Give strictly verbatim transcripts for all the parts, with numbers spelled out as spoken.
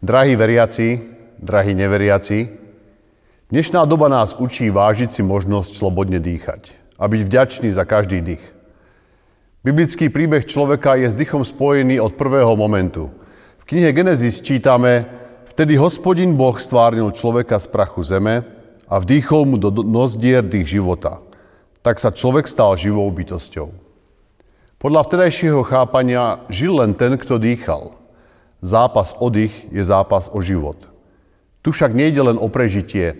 Drahí veriaci, drahí neveriaci, dnešná doba nás učí vážiť si možnosť slobodne dýchať a byť vďačný za každý dých. Biblický príbeh človeka je s dýchom spojený od prvého momentu. V knihe Genesis čítame, vtedy Hospodin Boh stvárnil človeka z prachu zeme a vdýchol mu do nozdier dých života. Tak sa človek stal živou bytosťou. Podľa vtedajšieho chápania žil len ten, kto dýchal. Zápas o dých je zápas o život. Tu však nejde len o prežitie.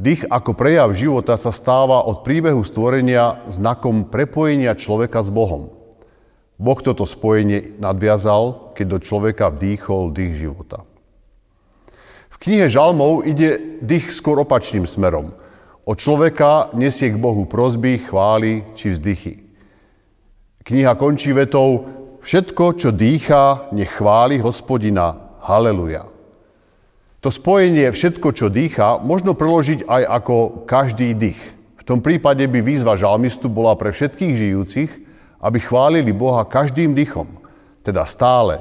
Dých ako prejav života sa stáva od príbehu stvorenia znakom prepojenia človeka s Bohom. Boh toto spojenie nadviazal, keď do človeka vdýchol dých života. V knihe Žalmov ide dých skôr opačným smerom. Od človeka nesie k Bohu prosby, chvály či vzdychy. Kniha končí vetou: všetko, čo dýchá, nech chváli Hospodina. Haleluja. To spojenie všetko, čo dýchá, možno preložiť aj ako každý dých. V tom prípade by výzva žalmistu bola pre všetkých žijúcich, aby chválili Boha každým dýchom, teda stále,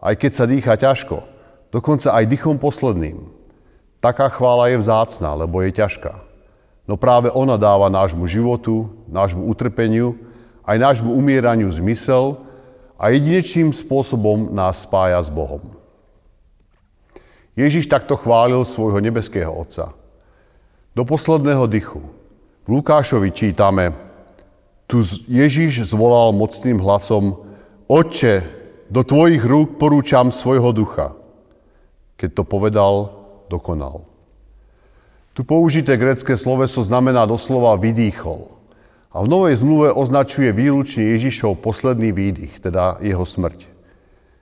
aj keď sa dýchá ťažko, dokonca aj dýchom posledným. Taká chvála je vzácna, lebo je ťažká. No práve ona dáva nášmu životu, nášmu utrpeniu, aj nášmu umieraniu zmysel, a jedinečným spôsobom nás spája s Bohom. Ježiš takto chválil svojho nebeského Otca. Do posledného dychu. V Lukášovi čítame: tu Ježiš zvolal mocným hlasom: Otče, do tvojich rúk porúčam svojho ducha. Keď to povedal, dokonal. Tu použité grécke sloveso znamená doslova vydýchol. A v Novej zmluve označuje výlučne Ježišov posledný výdych, teda jeho smrť.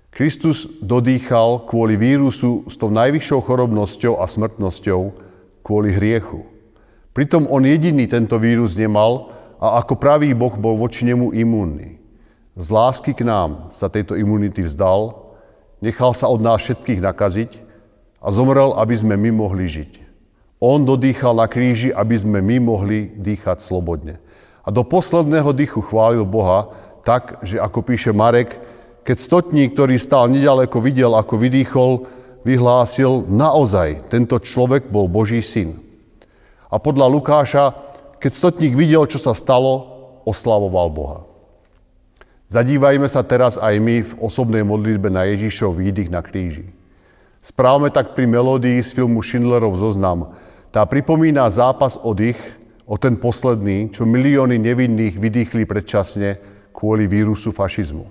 Kristus dodýchal kvôli vírusu s tou najvyššou chorobnosťou a smrtnosťou, kvôli hriechu. Pritom on jediný tento vírus nemal a ako pravý Boh bol voči nemu imúnny. Z lásky k nám sa tejto imunity vzdal, nechal sa od nás všetkých nakaziť a zomrel, aby sme my mohli žiť. On dodýchal na kríži, aby sme my mohli dýchať slobodne. A do posledného dychu chválil Boha tak, že ako píše Marek, keď stotník, ktorý stál nedaleko, videl, ako vydýchol, vyhlásil: naozaj, tento človek bol Boží syn. A podľa Lukáša, keď stotník videl, čo sa stalo, oslavoval Boha. Zadívajme sa teraz aj my v osobnej modlitbe na Ježišov výdych na kríži. Správme tak pri melódii z filmu Schindlerov zoznam. Tá pripomína zápas o dých, o ten posledný, čo milióny nevinných vydýchli predčasne kvôli vírusu fašizmu.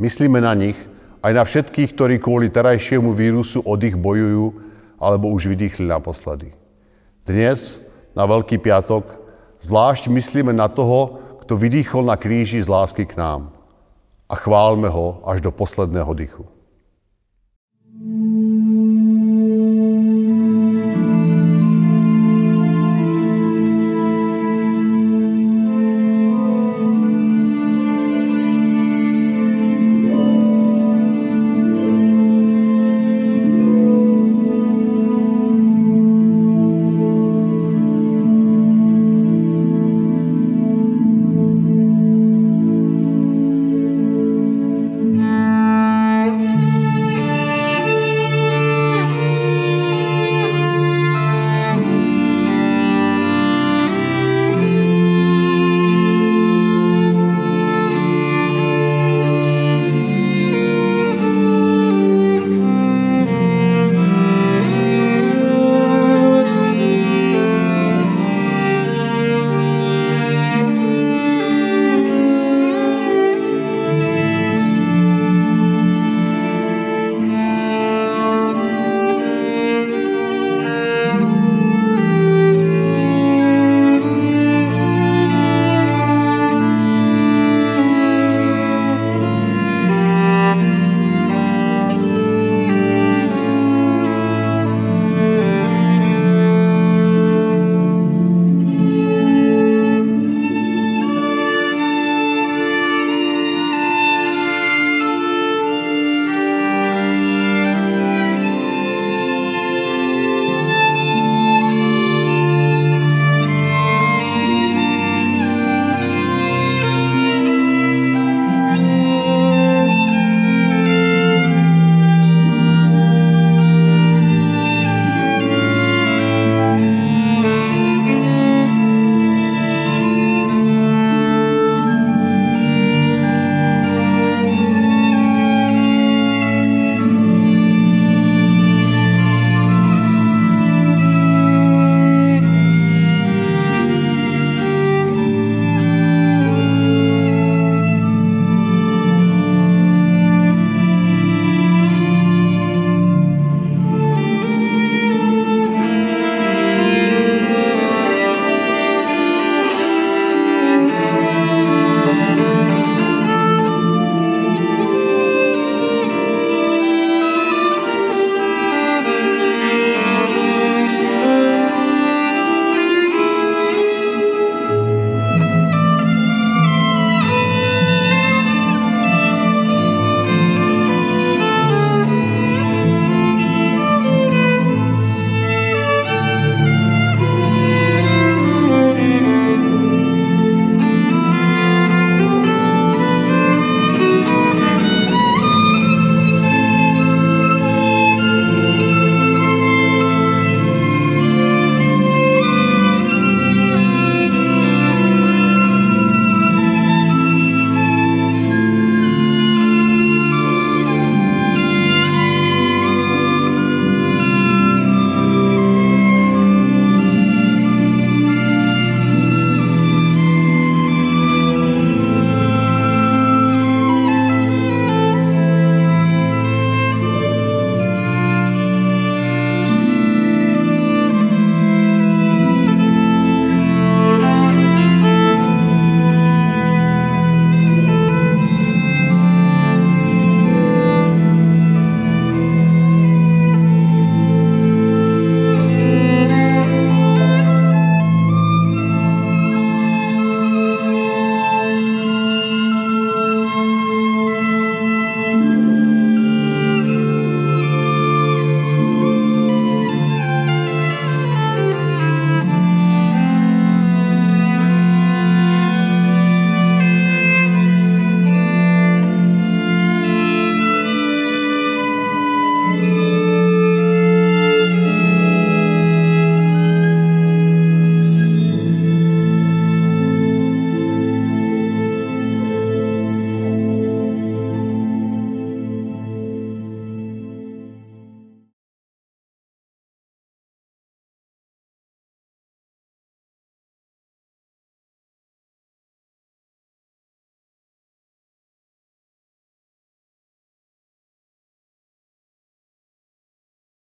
Myslíme na nich, aj na všetkých, ktorí kvôli terajšiemu vírusu o dých bojujú, alebo už vydýchli naposledy. Dnes, na Veľký piatok, zvlášť myslíme na toho, kto vydýchol na kríži z lásky k nám. A chválme ho až do posledného dychu.